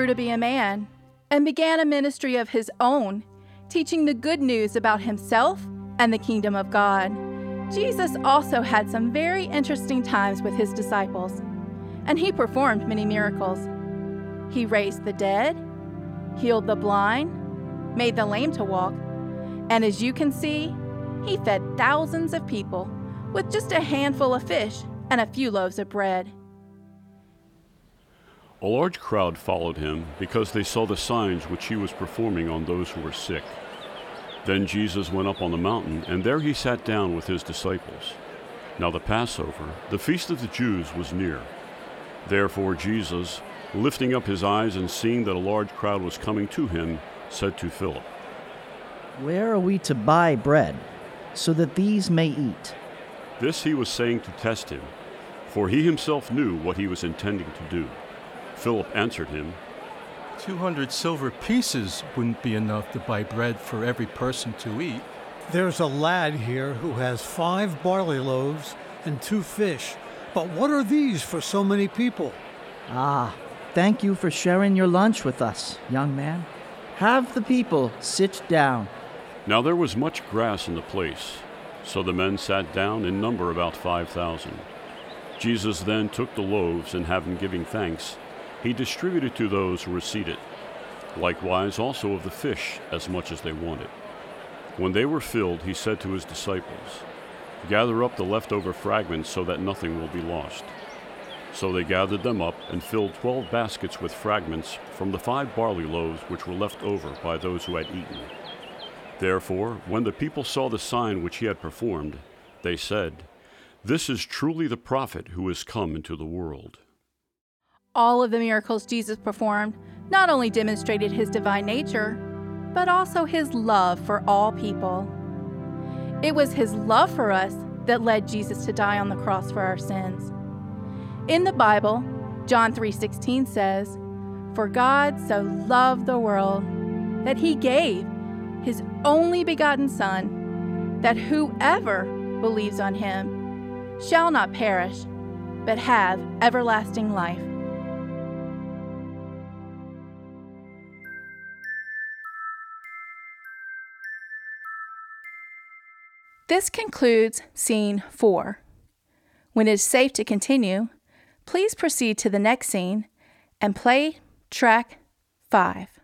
grew to be a man and began a ministry of his own, teaching the good news about himself and the kingdom of God. Jesus also had some very interesting times with his disciples, and he performed many miracles. He raised the dead, healed the blind, made the lame to walk, and as you can see, he fed thousands of people with just a handful of fish and a few loaves of bread. A large crowd followed him because they saw the signs which he was performing on those who were sick. Then Jesus went up on the mountain, and there he sat down with his disciples. Now the Passover, the feast of the Jews, was near. Therefore Jesus, lifting up his eyes and seeing that a large crowd was coming to him, said to Philip, "Where are we to buy bread, so that these may eat?" This he was saying to test him, for he himself knew what he was intending to do. Philip answered him, 200 silver pieces wouldn't be enough to buy bread for every person to eat. There's a lad here who has 5 barley loaves and 2 fish, but what are these for so many people?" "Ah, thank you for sharing your lunch with us, young man. Have the people sit down." Now there was much grass in the place, so the men sat down in number about 5,000. Jesus then took the loaves, and having given thanks, he distributed to those who were seated, likewise also of the fish, as much as they wanted. When they were filled, he said to his disciples, "Gather up the leftover fragments so that nothing will be lost." So they gathered them up and filled 12 baskets with fragments from the 5 barley loaves which were left over by those who had eaten. Therefore, when the people saw the sign which he had performed, they said, "This is truly the prophet who has come into the world." All of the miracles Jesus performed not only demonstrated his divine nature, but also his love for all people. It was his love for us that led Jesus to die on the cross for our sins. In the Bible, John 3:16 says, "For God so loved the world that he gave his only begotten Son, that whoever believes on him shall not perish, but have everlasting life." This concludes Scene 4. When it is safe to continue, please proceed to the next scene and play Track 5.